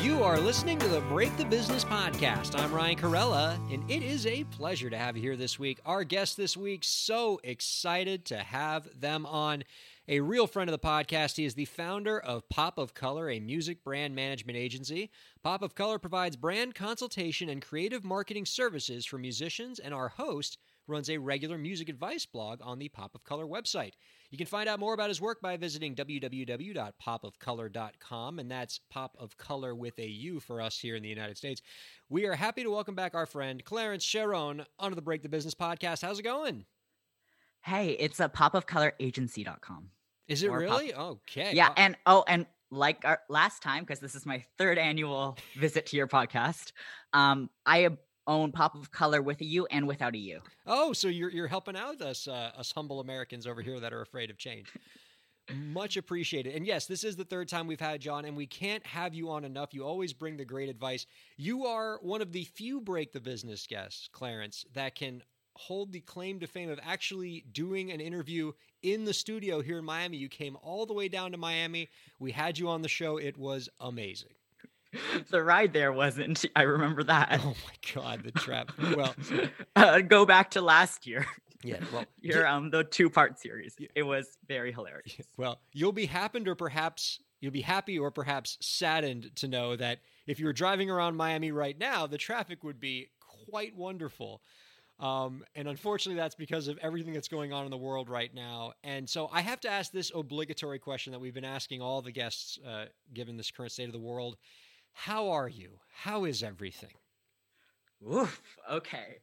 You are listening to the Break the Business Podcast. I'm Ryan Kairalla, and it is a pleasure to have you here this week. Our guest this week, so excited to have them on. A real friend of the podcast, he is the founder of Pop of Colour, a music brand management agency. Pop of Colour provides brand consultation and creative marketing services for musicians, and our host runs a regular music advice blog on the Pop of Colour website. You can find out more about his work by visiting www.popofcolour.com, and that's Pop of Colour with a U for us here in the United States. We are happy to welcome back our friend Clarence Charron onto the Break the Business Podcast. How's it going? Hey, it's a popofcolouragency.com. Is it really? Okay. Yeah, wow. And like our last time, because this is my third annual visit to your podcast, I own Pop of Colour with a U and without a U. Oh, so you're helping out us humble Americans over here that are afraid of change. Much appreciated. And yes, this is the third time we've had John, and we can't have you on enough. You always bring the great advice. You are one of the few Break the Business guests, Clarence, that can hold the claim to fame of actually doing an interview in the studio here in Miami. You came all the way down to Miami. We had you on the show. It was amazing. The ride there wasn't. I remember that. Oh my God, the trap. Well, go back to last year. Yeah, well, the 2-part series. Yeah. It was very hilarious. Well, you'll be happy or perhaps saddened to know that if you were driving around Miami right now, the traffic would be quite wonderful. And unfortunately, that's because of everything that's going on in the world right now. And so I have to ask this obligatory question that we've been asking all the guests, given this current state of the world. How are you? How is everything? Oof. Okay.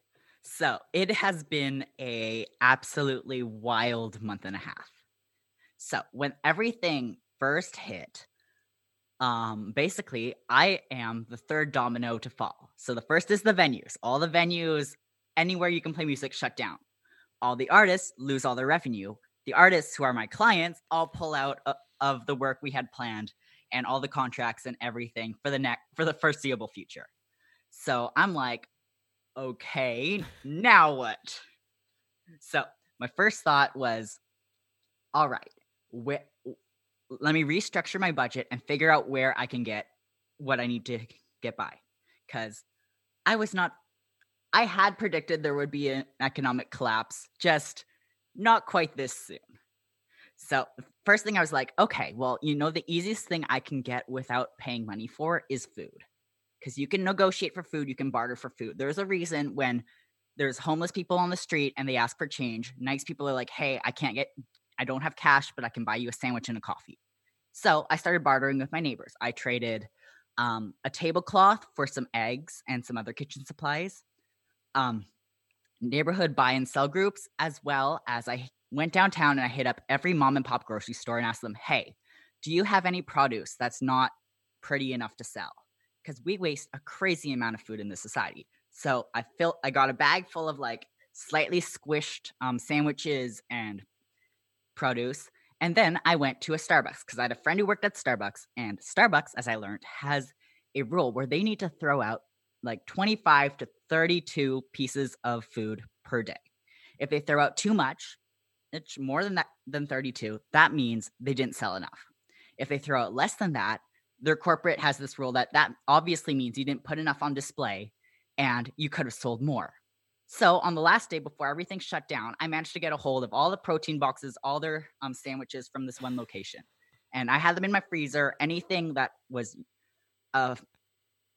So it has been a absolutely wild month and a half. So when everything first hit, basically I am the third domino to fall. So the first is the venues. All the venues, anywhere you can play music, shut down. All the artists lose all their revenue. The artists who are my clients all pull out of the work we had planned and all the contracts and everything for the foreseeable future. So I'm like, okay, now what? So my first thought was, all right, let me restructure my budget and figure out where I can get what I need to get by. Because I had predicted there would be an economic collapse, just not quite this soon. So first thing I was like, okay, well, the easiest thing I can get without paying money for is food. Because you can negotiate for food, you can barter for food. There's a reason when there's homeless people on the street and they ask for change, nice people are like, hey, I don't have cash, but I can buy you a sandwich and a coffee. So I started bartering with my neighbors. I traded a tablecloth for some eggs and some other kitchen supplies. Neighborhood buy and sell groups, as well as I went downtown and I hit up every mom and pop grocery store and asked them, hey, do you have any produce that's not pretty enough to sell? Because we waste a crazy amount of food in this society. So I got a bag full of like slightly squished sandwiches and produce. And then I went to a Starbucks because I had a friend who worked at Starbucks. And Starbucks, as I learned, has a rule where they need to throw out like 25 to 32 pieces of food per day. If they throw out too much, it's more than that, than 32, that means they didn't sell enough. If they throw out less than that, their corporate has this rule that obviously means you didn't put enough on display and you could have sold more. So on the last day before everything shut down, I managed to get a hold of all the protein boxes, all their sandwiches from this one location. And I had them in my freezer. Anything that was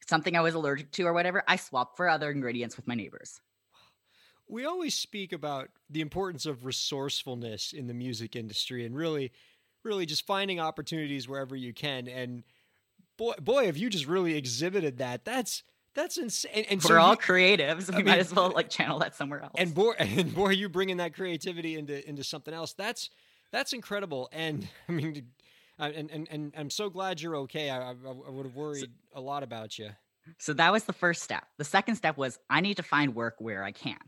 something I was allergic to or whatever, I swapped for other ingredients with my neighbors. We always speak about the importance of resourcefulness in the music industry and really, really just finding opportunities wherever you can. And boy, have you just really exhibited that. That's insane. And we're all creatives. We might as well like channel that somewhere else. And boy, you bringing that creativity into something else. That's incredible. And I mean, and I'm so glad you're okay. I would have worried a lot about you. So that was the first step. The second step was I need to find work where I can.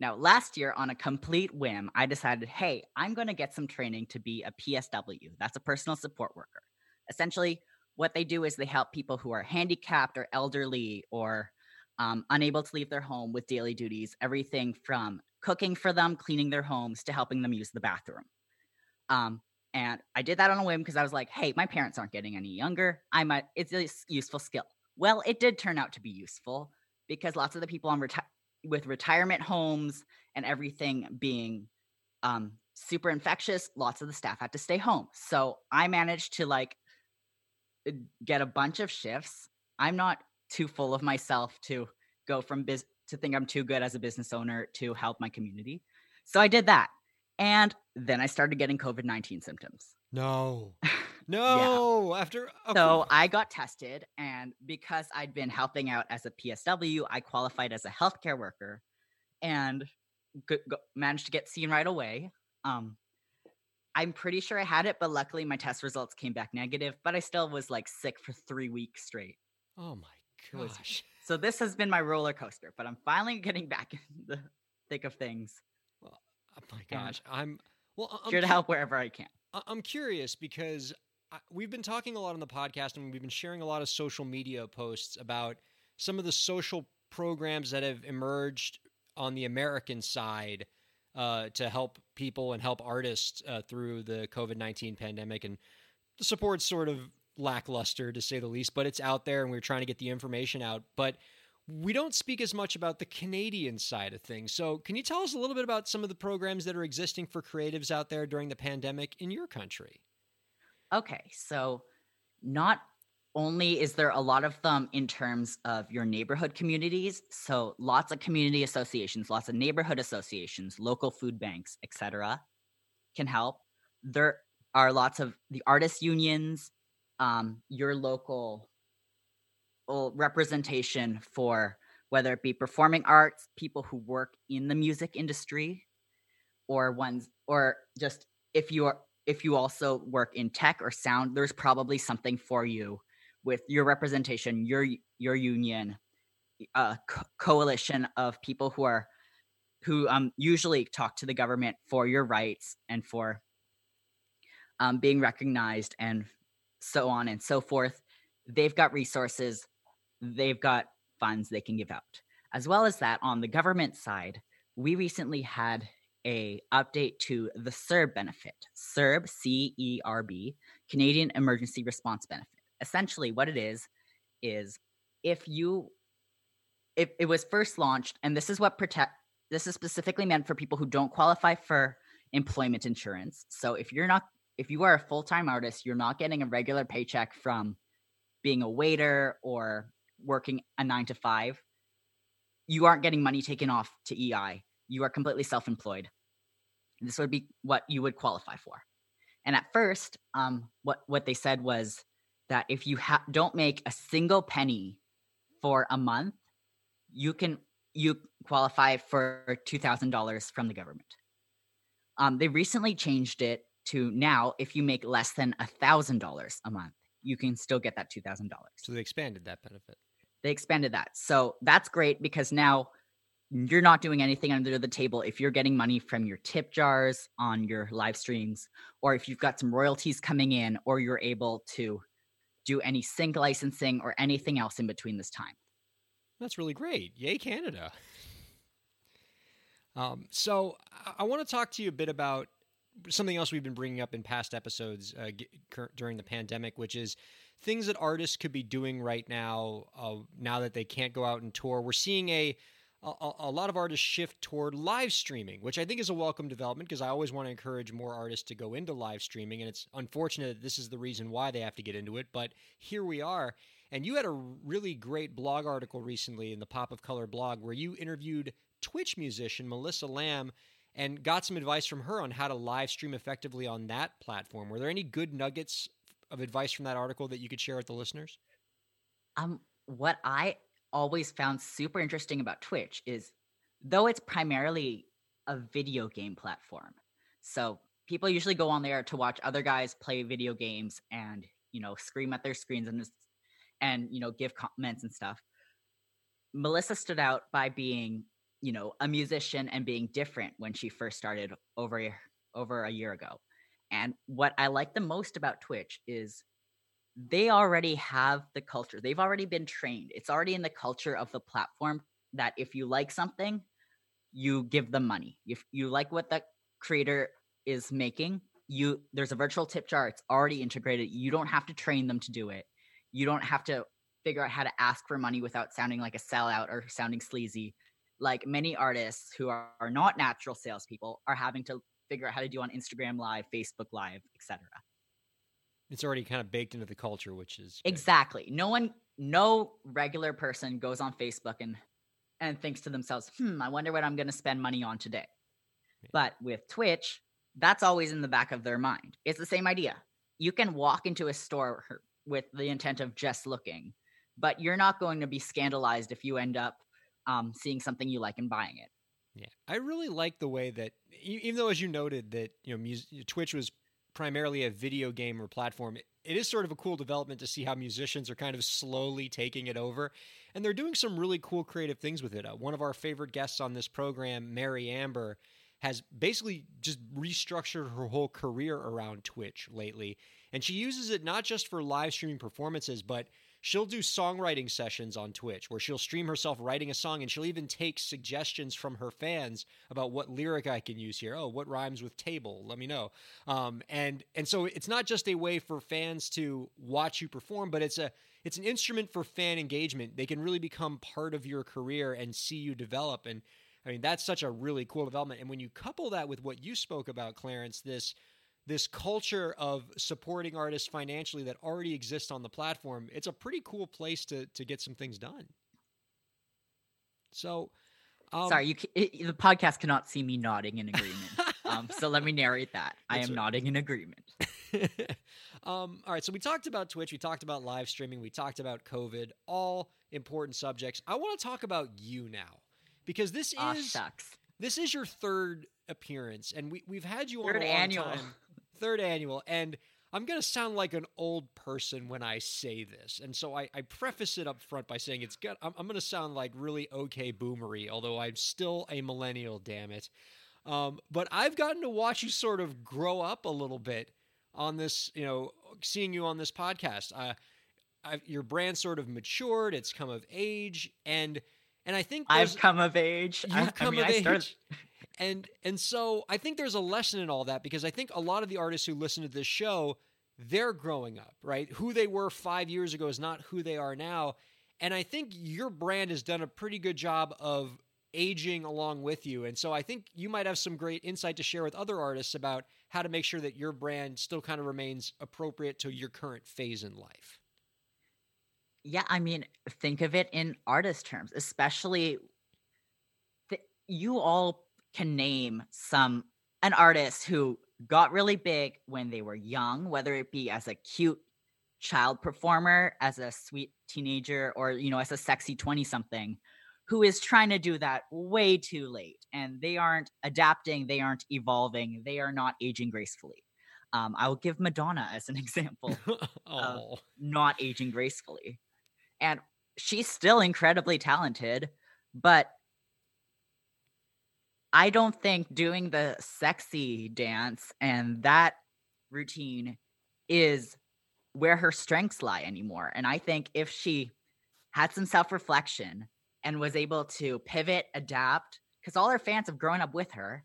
Now, last year on a complete whim, I decided, hey, I'm going to get some training to be a PSW. That's a personal support worker. Essentially, what they do is they help people who are handicapped or elderly or unable to leave their home with daily duties, everything from cooking for them, cleaning their homes, to helping them use the bathroom. And I did that on a whim because I was like, hey, my parents aren't getting any younger. It's a useful skill. Well, it did turn out to be useful because lots of the people on with retirement homes and everything being super infectious, lots of the staff had to stay home. So I managed to get a bunch of shifts. I'm not too full of myself to go from to think I'm too good as a business owner to help my community. So I did that. And then I started getting COVID-19 symptoms. No. Yeah. So I got tested, and because I'd been helping out as a PSW, I qualified as a healthcare worker and managed to get seen right away. I'm pretty sure I had it, but luckily my test results came back negative, but I still was sick for 3 weeks straight. Oh my gosh. So this has been my roller coaster, but I'm finally getting back in the thick of things. Well, oh my gosh. I'm here to help wherever I can. I'm curious because we've been talking a lot on the podcast and we've been sharing a lot of social media posts about some of the social programs that have emerged on the American side to help people and help artists through the COVID-19 pandemic. And the support's sort of lackluster, to say the least, but it's out there and we're trying to get the information out. But we don't speak as much about the Canadian side of things. So can you tell us a little bit about some of the programs that are existing for creatives out there during the pandemic in your country? Okay. So not only is there a lot of them in terms of your neighborhood communities, so lots of community associations, lots of neighborhood associations, local food banks, etc., can help. There are lots of the artist unions, your local representation for whether it be performing arts, people who work in the music industry, or just if you also work in tech or sound, there's probably something for you with your representation, your union, a coalition of people who usually talk to the government for your rights and for being recognized and so on and so forth. They've got resources. They've got funds they can give out. As well as that, on the government side, we recently had an update to the CERB benefit, CERB, C-E-R-B, Canadian Emergency Response Benefit. Essentially what it is if it was first launched, and this is specifically meant for people who don't qualify for employment insurance. So if you are a full-time artist, you're not getting a regular paycheck from being a waiter or working a 9-to-5, you aren't getting money taken off to EI. You are completely self-employed. This would be what you would qualify for. And at first, what they said was that if you don't make a single penny for a month, you qualify for $2,000 from the government. They recently changed it to now, if you make less than $1,000 a month, you can still get that $2,000. So they expanded that benefit. They expanded that. So that's great because now you're not doing anything under the table. If you're getting money from your tip jars on your live streams, or if you've got some royalties coming in, or you're able to do any sync licensing or anything else in between this time. That's really great. Yay, Canada. So I want to talk to you a bit about something else we've been bringing up in past episodes during the pandemic, which is things that artists could be doing right now, now that they can't go out and tour. We're seeing a lot of artists shift toward live streaming, which I think is a welcome development because I always want to encourage more artists to go into live streaming. And it's unfortunate that this is the reason why they have to get into it. But here we are. And you had a really great blog article recently in the Pop of Colour blog where you interviewed Twitch musician Melissa Lamb and got some advice from her on how to live stream effectively on that platform. Were there any good nuggets of advice from that article that you could share with the listeners? What I always found super interesting about Twitch is, though it's primarily a video game platform, so people usually go on there to watch other guys play video games and, scream at their screens and give comments and stuff. Melissa stood out by being, you know, a musician and being different when she first started over a year ago. And what I like the most about Twitch is they already have the culture. They've already been trained. It's already in the culture of the platform that if you like something, you give them money. If you like what the creator is making, there's a virtual tip jar. It's already integrated. You don't have to train them to do it. You don't have to figure out how to ask for money without sounding like a sellout or sounding sleazy. Like many artists who are not natural salespeople are having to figure out how to do on Instagram Live, Facebook Live, etc. It's already kind of baked into the culture, which is good. Exactly. No regular person goes on Facebook and thinks to themselves, I wonder what I'm going to spend money on today. Yeah. But with Twitch, that's always in the back of their mind. It's the same idea. You can walk into a store with the intent of just looking, but you're not going to be scandalized if you end up seeing something you like and buying it. Yeah. I really like the way that, even though, as you noted, that, you know, Twitch was primarily a video game or platform, it is sort of a cool development to see how musicians are kind of slowly taking it over. And they're doing some really cool creative things with it. One of our favorite guests on this program, Mary Amber, has basically just restructured her whole career around Twitch lately. And she uses it not just for live streaming performances, but she'll do songwriting sessions on Twitch where she'll stream herself writing a song, and she'll even take suggestions from her fans about what lyric I can use here. Oh, what rhymes with table? Let me know. And so it's not just a way for fans to watch you perform, but it's an instrument for fan engagement. They can really become part of your career and see you develop. And I mean, that's such a really cool development. And when you couple that with what you spoke about, Clarence, this culture of supporting artists financially that already exists on the platform, it's a pretty cool place to get some things done. So, sorry, the podcast cannot see me nodding in agreement. So let me narrate that. I am right. Nodding in agreement. All right. So we talked about Twitch. We talked about live streaming. We talked about COVID, all important subjects. I want to talk about you now, because this this is your third appearance, and we've had you on a long time. Third annual, and I'm going to sound like an old person when I say this, and so I preface it up front by saying I'm going to sound like really okay boomery, although I'm still a millennial, damn it. But I've gotten to watch you sort of grow up a little bit on this, you know, seeing you on this podcast. Your brand sort of matured, it's come of age, and I think I've come of age. And so I think there's a lesson in all that, because I think a lot of the artists who listen to this show, they're growing up, right? Who they were 5 years ago is not who they are now. And I think your brand has done a pretty good job of aging along with you. And so I think you might have some great insight to share with other artists about how to make sure that your brand still kind of remains appropriate to your current phase in life. Yeah, I mean, think of it in artist terms, especially you all can name an artist who got really big when they were young, whether it be as a cute child performer, as a sweet teenager, or, you know, as a sexy 20-something who is trying to do that way too late, and they aren't adapting, they aren't evolving, they are not aging gracefully. I will give Madonna as an example of not aging gracefully, and she's still incredibly talented, but I don't think doing the sexy dance and that routine is where her strengths lie anymore. And I think if she had some self-reflection and was able to pivot, adapt, because all her fans have grown up with her,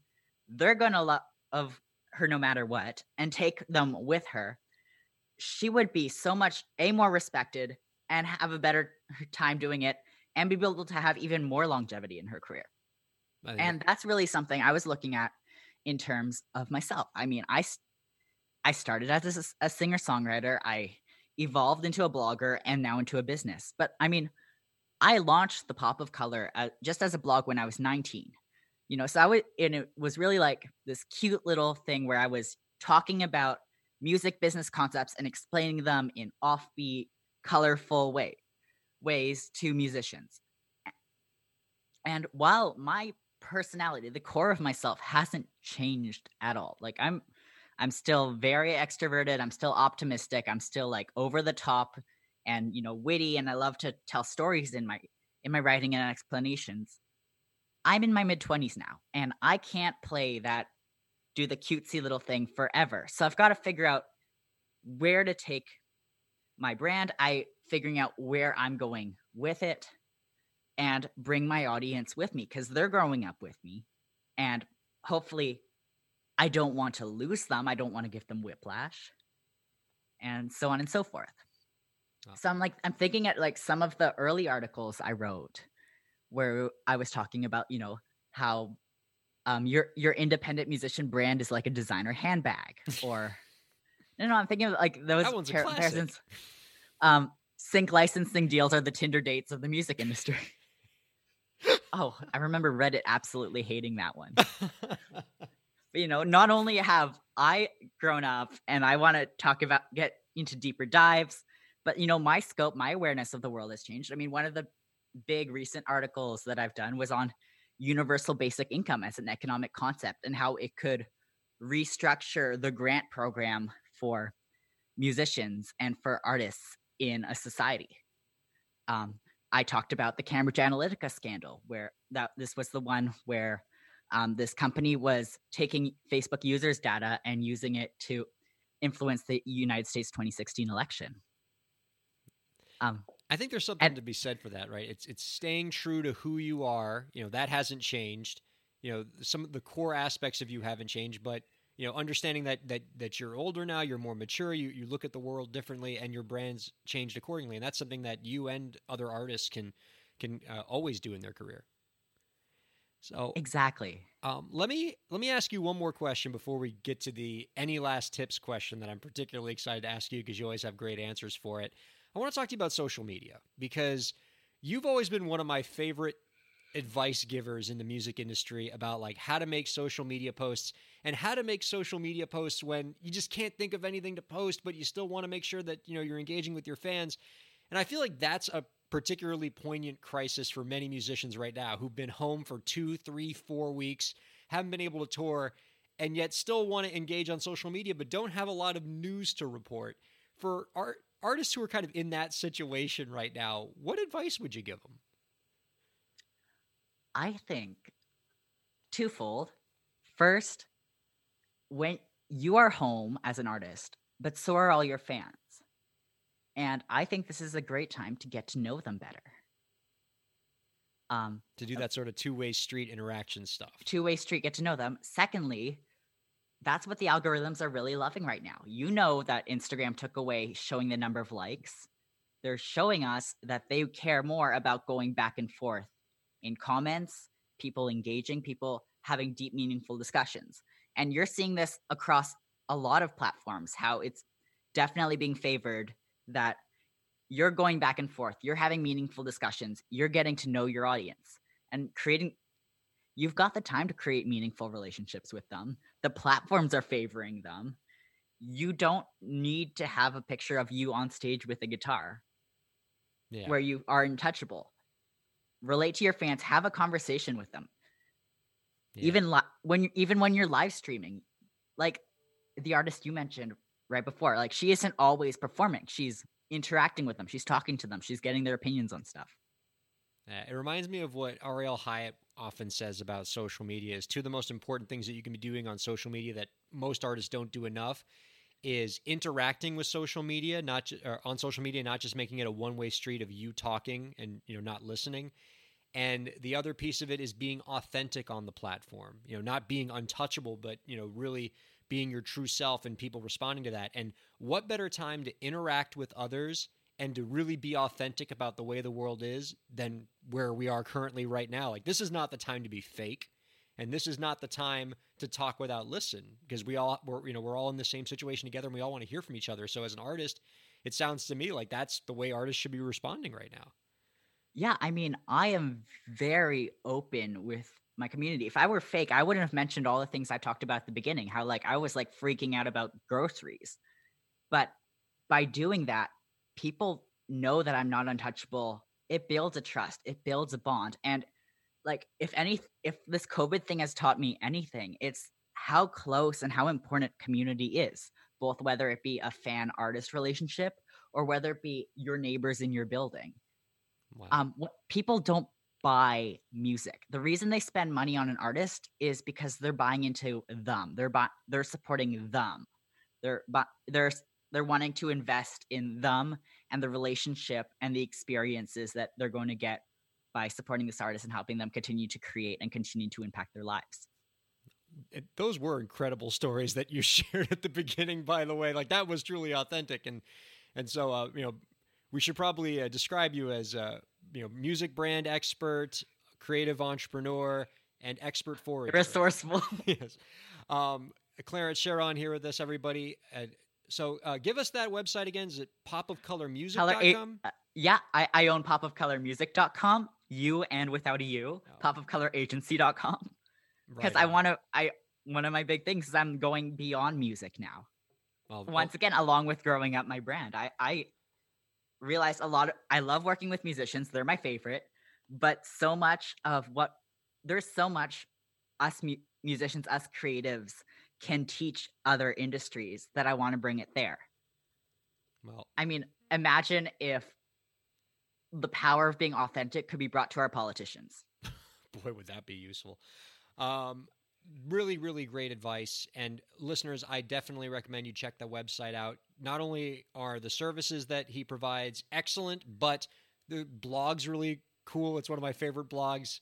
they're going to love her no matter what, and take them with her, she would be so much more respected and have a better time doing it and be able to have even more longevity in her career. And that's really something I was looking at in terms of myself. I mean, I started as a singer-songwriter. I evolved into a blogger and now into a business. But I mean, I launched the Pop of Colour just as a blog when I was 19. You know, so it was really like this cute little thing where I was talking about music business concepts and explaining them in offbeat, colorful ways to musicians. And while my personality, the core of myself, hasn't changed at all. Like I'm still very extroverted. I'm still optimistic. I'm still like over the top and, you know, witty. And I love to tell stories in my in my writing and explanations. I'm in my mid-20s now, and I can't play that do the cutesy little thing forever. So I've got to figure out where to take my brand. I figuring out where I'm going with it and bring my audience with me because they're growing up with me. And hopefully I don't want to lose them. I don't want to give them whiplash and so on and so forth. Oh. So I'm thinking at like some of the early articles I wrote where I was talking about, you know, how your independent musician brand is like a designer handbag or, no, I'm thinking of like those comparisons. Sync licensing deals are the Tinder dates of the music industry. Oh, I remember Reddit absolutely hating that one. But, you know, not only have I grown up and I want to talk about, get into deeper dives, but, you know, my scope, my awareness of the world has changed. I mean, one of the big recent articles that I've done was on universal basic income as an economic concept and how it could restructure the grant program for musicians and for artists in a society. I talked about the Cambridge Analytica scandal, where this was the one where this company was taking Facebook users' data and using it to influence the United States 2016 election. I think there's something to be said for that, right? It's staying true to who you are. You know, that hasn't changed. You know, some of the core aspects of you haven't changed, but you know, understanding that you're older now, you're more mature, you look at the world differently, and your brand's changed accordingly. And that's something that you and other artists can always do in their career. So exactly. Let me ask you one more question before we get to the any last tips question that I'm particularly excited to ask you because you always have great answers for it. I want to talk to you about social media because you've always been one of my favorite advice givers in the music industry about like how to make social media posts and how to make social media posts when you just can't think of anything to post, but you still want to make sure that, you know, you're engaging with your fans. And I feel like that's a particularly poignant crisis for many musicians right now who've been home for 2, 3, 4 weeks, haven't been able to tour, and yet still want to engage on social media, but don't have a lot of news to report. For artists who are kind of in that situation right now, what advice would you give them? I think twofold. First, when you are home as an artist, but so are all your fans. And I think this is a great time to get to know them better. To do that sort of two-way street interaction stuff. Two-way street, get to know them. Secondly, that's what the algorithms are really loving right now. You know that Instagram took away showing the number of likes. They're showing us that they care more about going back and forth in comments, people engaging, people having deep, meaningful discussions. And you're seeing this across a lot of platforms, how it's definitely being favored that you're going back and forth, you're having meaningful discussions, you're getting to know your audience and creating, you've got the time to create meaningful relationships with them. The platforms are favoring them. You don't need to have a picture of you on stage with a guitar where you are untouchable. Relate to your fans, have a conversation with them. Yeah. Even when you're live streaming, like the artist you mentioned right before, like she isn't always performing. She's interacting with them. She's talking to them. She's getting their opinions on stuff. It reminds me of what Arielle Hyatt often says about social media is two of the most important things that you can be doing on social media that most artists don't do enough is interacting with social media, not just making it a one-way street of you talking and, you know, not listening. And the other piece of it is being authentic on the platform, you know, not being untouchable, but, you know, really being your true self and people responding to that. And what better time to interact with others and to really be authentic about the way the world is than where we are currently right now. Like, this is not the time to be fake. And this is not the time to talk without listen because we're all in the same situation together and we all want to hear from each other. So as an artist, it sounds to me like that's the way artists should be responding right now. Yeah. I mean, I am very open with my community. If I were fake, I wouldn't have mentioned all the things I talked about at the beginning, how like I was like freaking out about groceries. But by doing that, people know that I'm not untouchable. It builds a trust. It builds a bond. And like if this COVID thing has taught me anything, it's how close and how important community is, both whether it be a fan artist relationship or whether it be your neighbors in your building. Wow. People don't buy music. The reason they spend money on an artist is because they're buying into them. They're supporting them. They're wanting to invest in them and the relationship and the experiences that they're going to get by supporting this artist and helping them continue to create and continue to impact their lives. Those were incredible stories that you shared at the beginning, by the way. Like, that was truly authentic. And so, we should probably describe you as music brand expert, creative entrepreneur, and expert forager. Resourceful. Yes. Clarence Charron here with us, everybody. So give us that website again. Is it popofcolourmusic.com? Yeah, I own popofcolourmusic.com, you and without a U, popofcolouragency.com. Because right. One of my big things is I'm going beyond music now. Well, once again, along with growing up my brand, I realized I love working with musicians. They're my favorite, but there's so much us musicians, us creatives can teach other industries that I want to bring it there. Well, I mean, imagine if the power of being authentic could be brought to our politicians. Boy, would that be useful. Really, really great advice. And listeners, I definitely recommend you check the website out. Not only are the services that he provides excellent, but the blog's really cool. It's one of my favorite blogs.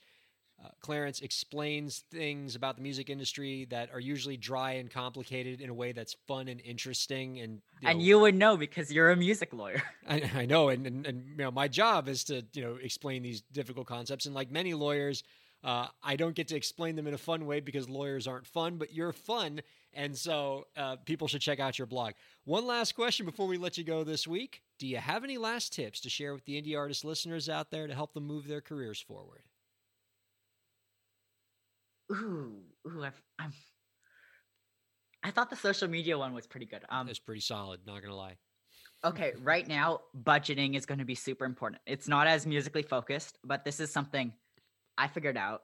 Clarence explains things about the music industry that are usually dry and complicated in a way that's fun and interesting. And you would know because you're a music lawyer. I know. And my job is to explain these difficult concepts. And like many lawyers, I don't get to explain them in a fun way because lawyers aren't fun, but you're fun. And so people should check out your blog. One last question before we let you go this week. Do you have any last tips to share with the indie artist listeners out there to help them move their careers forward? I thought the social media one was pretty good. It's pretty solid, not going to lie. Okay, right now, budgeting is going to be super important. It's not as musically focused, but this is something I figured out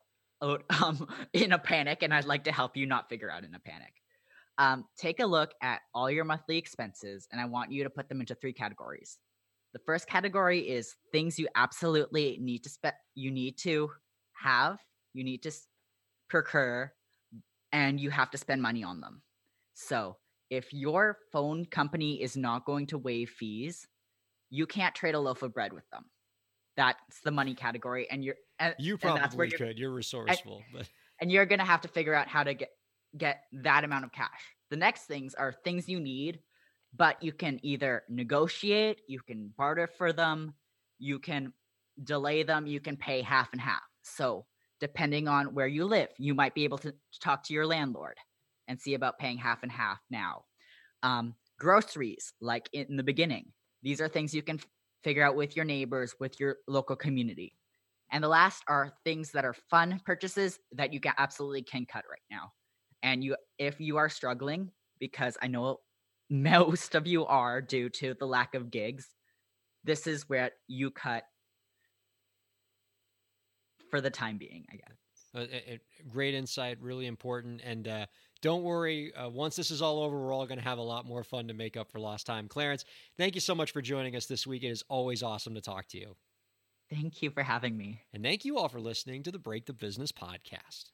in a panic, and I'd like to help you not figure out in a panic. Take a look at all your monthly expenses, and I want you to put them into three categories. The first category is things you absolutely need to you need to procure, and you have to spend money on them. So if your phone company is not going to waive fees, you can't trade a loaf of bread with them. That's the money category, and you probably could. You're resourceful, and you're going to have to figure out how to get that amount of cash. The next things are things you need, but you can either negotiate, you can barter for them, you can delay them, you can pay half and half. So depending on where you live, you might be able to talk to your landlord and see about paying half and half now. Groceries, like in the beginning, these are things you can figure out with your neighbors, with your local community. And the last are things that are fun purchases that you absolutely can cut right now. And if you are struggling, because I know most of you are due to the lack of gigs, this is where you cut for the time being, I guess. Great insight, really important. And don't worry, once this is all over, we're all going to have a lot more fun to make up for lost time. Clarence, thank you so much for joining us this week. It is always awesome to talk to you. Thank you for having me. And thank you all for listening to the Break the Business Podcast.